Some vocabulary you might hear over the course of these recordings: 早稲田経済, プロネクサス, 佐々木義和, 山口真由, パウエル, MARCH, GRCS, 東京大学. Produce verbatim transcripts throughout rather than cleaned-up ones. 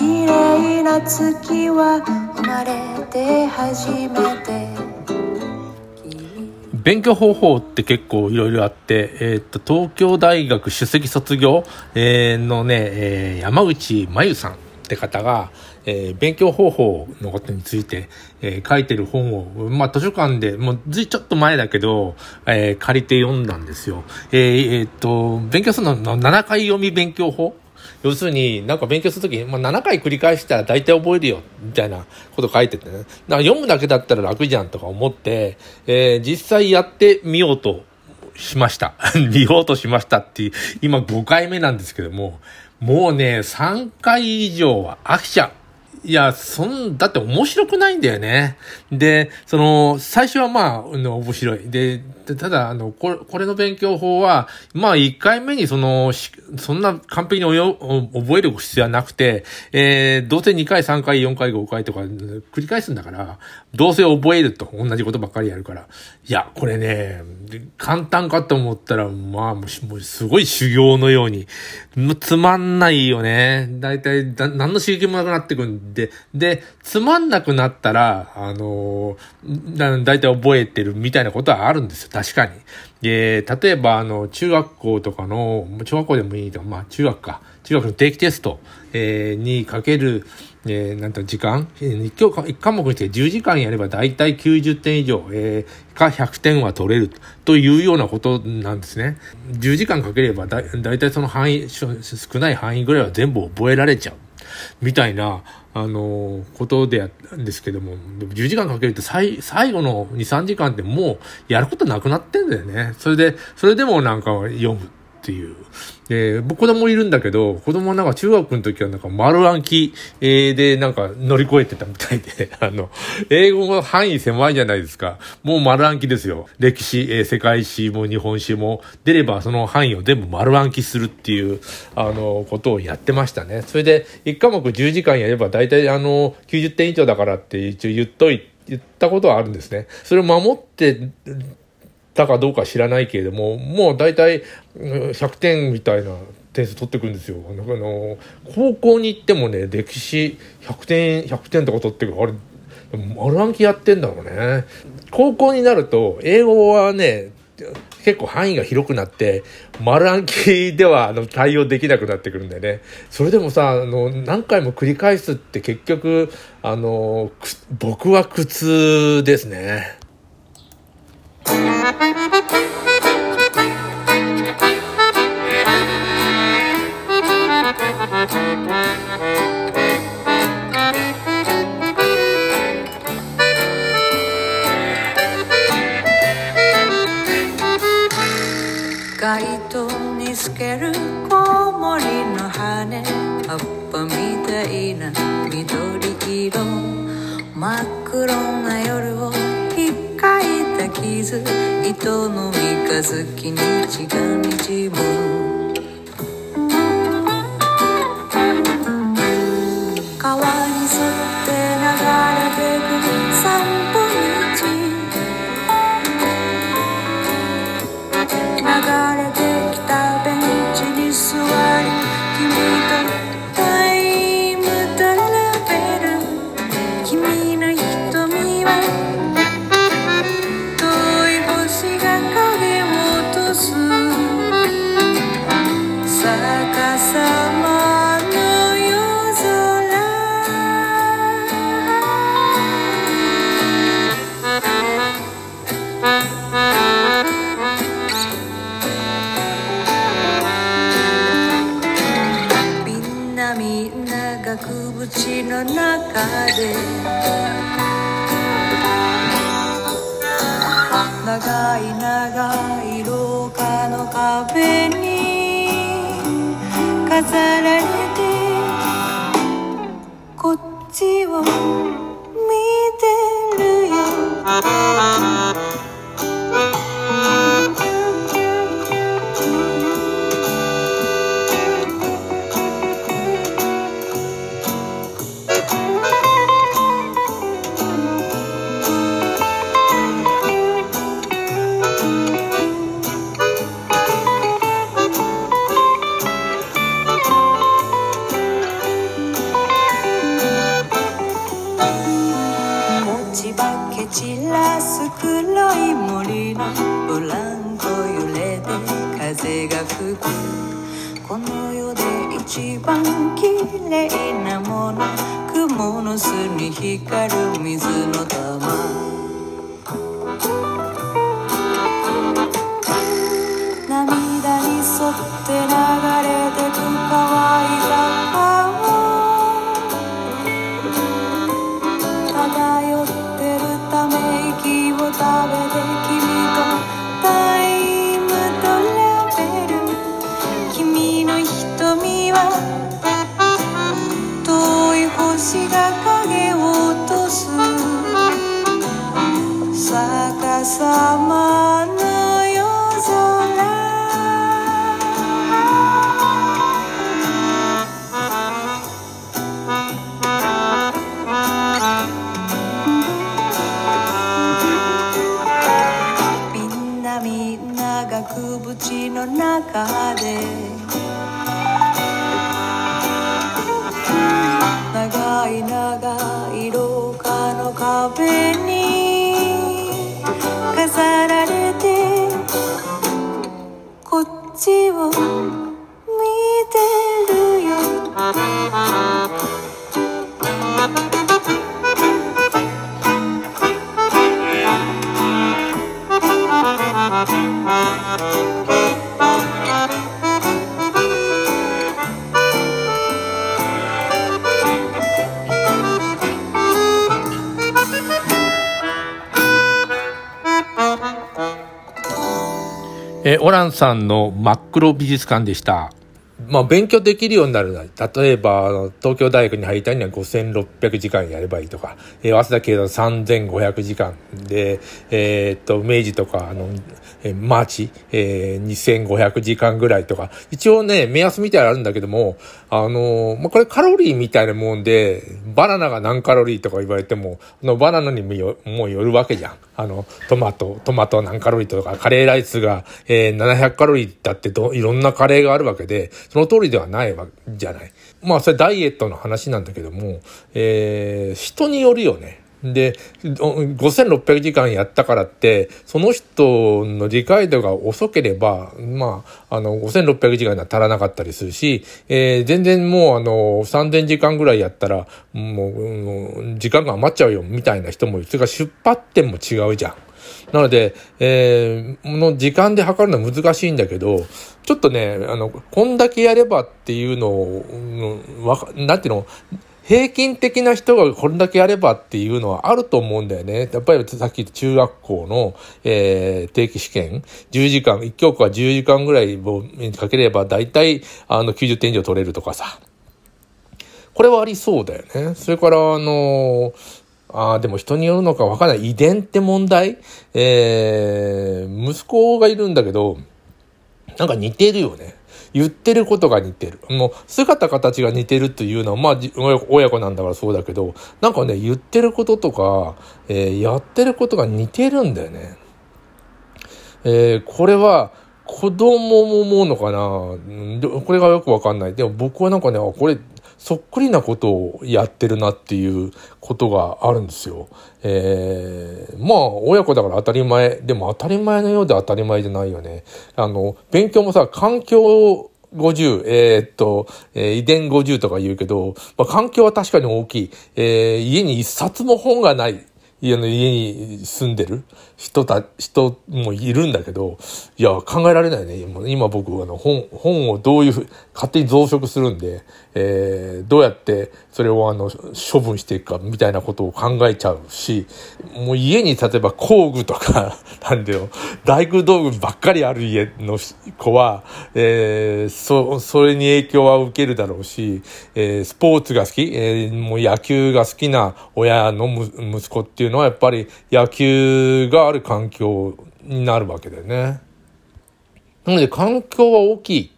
綺麗な月は生まれて初めて。勉強方法って結構いろいろあって、えー、っと東京大学首席卒業のね、えー、山口真由さんって方が、えー、勉強方法のことについて、えー、書いてる本を、まあ、図書館でもうずいちょっと前だけど、えー、借りて読んだんですよ。えーえー、っと勉強するののななかい読み勉強法、要するになんか勉強するとき、まあ、ななかい繰り返したら大体覚えるよみたいなこと書いててね、だから読むだけだったら楽じゃんとか思って、えー、実際やってみようとしました見ようとしましたって今ごかいめなんですけども、もうねさんかい以上は飽きちゃう。いや、そん、だって面白くないんだよね。で、その、最初はまあ、面白い。で、ただ、あの、これ、これの勉強法は、まあ、一回目にその、そんな完璧におよ覚える必要はなくて、えー、どうせにかい、さんかい、よんかい、ごかいとか繰り返すんだから、どうせ覚えると、同じことばっかりやるから。いや、これね、簡単かと思ったら、まあ、もうすごい修行のように、つまんないよね。だいたい、だ、何の刺激もなくなってくるんで、で, で、つまんなくなったら、あのー、だ, だいたい覚えてるみたいなことはあるんですよ、確かに。で、例えば、あの、中学校とかの、小学校でもいいとか、まあ、中学か、中学の定期テスト、えー、にかける、えー、なんと時間、えー、今日いちかもくにしてじゅうじかんやればだいたいきゅうじゅってん以上、えー、かひゃくてんは取れるというようなことなんですね。じゅうじかんかければだ、だいたいその範囲、少ない範囲ぐらいは全部覚えられちゃう。みたいな、あのー、ことでやったんですけども、じゅうじかんかけると最、最後のに、さんじかんってもうやることなくなってんだよね。それで、それでもなんか読むっていう。で、僕子供いるんだけど、子供はなんか中学の時はなんか丸暗記でなんか乗り越えてたみたいで、あの、英語の範囲狭いじゃないですか。もう丸暗記ですよ。歴史、世界史も日本史も出ればその範囲を全部丸暗記するっていう、あの、ことをやってましたね。それで、いち科目じゅうじかんやれば大体あの、きゅうじゅってん以上だからって一応言っとい、言ったことはあるんですね。それを守って、だかどうか知らないけれども、もうだいたいひゃくてんみたいな点数取ってくるんですよ。あの高校に行ってもね、歴史ひゃくてんひゃくてんとか取ってくる。あれ丸暗記やってんだろうね。高校になると英語はね結構範囲が広くなって丸暗記ではあの対応できなくなってくるんだよね。それでもさ、あの何回も繰り返すって結局あの僕は苦痛ですね。街灯に透けるコウモリの羽、葉っぱみたいな緑色、真っ黒な夜を傷、糸の三日月に血が滲む、川に沿って流れてくる散歩道、流れてきたベンチに座り君とタイムトラベル、君の瞳は口の中で長い長い廊下の壁に飾られてこっちを見てるよ、散らす黒い森のブランコ揺れて風が吹く。この世で一番きれいなもの、雲の巣に光る水の玉。口の中で長い長い廊下の壁に飾られて、こっちを見てるよ。えオランさんの真っ黒美術館でした。まあ、勉強できるようになる。例えば東京大学に入りたいのはごせんろっぴゃくじかんやればいいとか、えー、早稲田経済さんぜんごひゃくじかんで、えー、っと明治とかあの、えー、マーチ、えー、にせんごひゃくじかんぐらいとか、一応ね目安みたいなのあるんだけども、あのーまあ、これカロリーみたいなもんで、バナナが何カロリーとか言われても、あのバナナにもよ、もうよるわけじゃん。あのトマトトマト何カロリーとか、カレーライスが、えー、ななひゃくカロリーだってどいろんなカレーがあるわけで、その通りではないわじゃない。まあそれダイエットの話なんだけども、えー、人によるよね。で、ごせんろっぴゃくじかんやったからって、その人の理解度が遅ければ、まあ、あの、ごせんろっぴゃくじかんには足らなかったりするし、えー、全然もうあの、さんぜんじかんぐらいやったら、もう、時間が余っちゃうよ、みたいな人もいる。それから出発点も違うじゃん。なので、えー、の時間で測るのは難しいんだけど、ちょっとね、あの、こんだけやればっていうのを、わか、なんていうの、平均的な人がこれだけやればっていうのはあると思うんだよね。やっぱりさっき言った中学校の、えー、定期試験、じゅうじかん、いち教科はじゅうじかんぐらいをかければ大体あのきゅうじゅってん以上取れるとかさ。これはありそうだよね。それからあのー、ああ、でも人によるのかわからない。遺伝って問題、えー、息子がいるんだけど、なんか似てるよね。言ってることが似てる。もう姿形が似てるっていうのは、まあ、親子なんだからそうだけど、なんかね、言ってることとか、えー、やってることが似てるんだよね。えー、これは、子供も思うのかな、これがよくわかんない。でも僕はなんかね、これ、そっくりなことをやってるなっていうことがあるんですよ。えー、まあ、親子だから当たり前。でも当たり前のようで当たり前じゃないよね。あの、勉強もさ、環境ごじゅう、えー、っと、えー、遺伝ごじゅうとか言うけど、まあ、環境は確かに大きい。えー、家に一冊も本がない。家の家に住んでる人た、人もいるんだけど、いや、考えられないね。今僕はあの本、本をどういうふう、勝手に増殖するんで、えー、どうやってそれをあの、処分していくかみたいなことを考えちゃうし、もう家に例えば工具とか、なんだよ、大工道具ばっかりある家の子は、えー、そ、それに影響は受けるだろうし、えー、スポーツが好き、えー、もう野球が好きな親の息子っていうのはやっぱり野球がある環境になるわけだよね。なので環境は大きい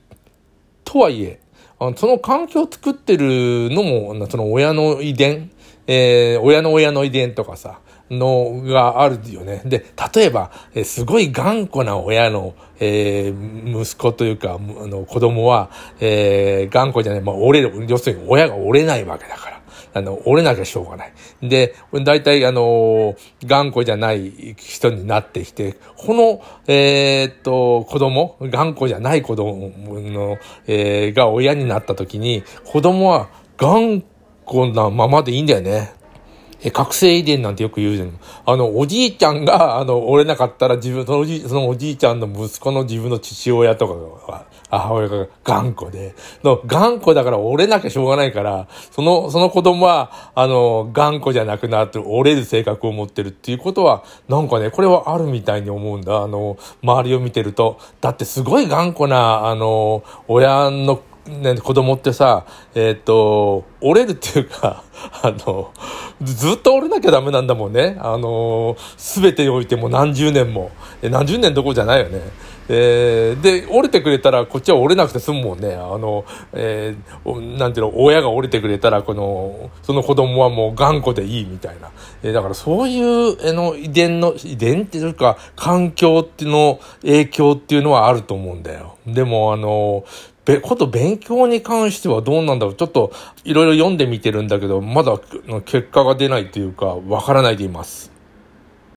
とはいえ、あのその環境を作ってるのもその親の遺伝、えー、親の親の遺伝とかさのがあるよね。で、例えばすごい頑固な親の、えー、息子というかあの子供は、えー、頑固じゃない、まあ、折れる、要するに親が折れないわけだから。あの、折れなきゃしょうがない。で、大体、あの、頑固じゃない人になってきて、この、えー、っと、子供、頑固じゃない子供の、えー、が親になった時に、子供は頑固なままでいいんだよね。え、覚醒遺伝なんてよく言うじゃん。あの、おじいちゃんが、あの、折れなかったら自分、そのおじ、そのおじいちゃんの息子の自分の父親とか、母親が頑固で、の、頑固だから折れなきゃしょうがないから、その、その子供は、あの、頑固じゃなくなって折れる性格を持ってるっていうことは、なんかね、これはあるみたいに思うんだ。あの、周りを見てると。だってすごい頑固な、あの、親の、ね、子供ってさ、えっと、折れるっていうか、あの、ずっと折れなきゃダメなんだもんね。あの、すべてにおいても何十年も。え、何十年どころじゃないよね。えー、で、折れてくれたら、こっちは折れなくて済むもんね。あの、えー、なんていうの、親が折れてくれたら、この、その子供はもう頑固でいいみたいな。えー、だからそういう、えの、遺伝の、遺伝っていうか、環境っていうの、影響っていうのはあると思うんだよ。でも、あの、べ、こと勉強に関してはどうなんだろう。ちょっといろいろ読んでみてるんだけど、まだ結果が出ないというか、わからないでいます。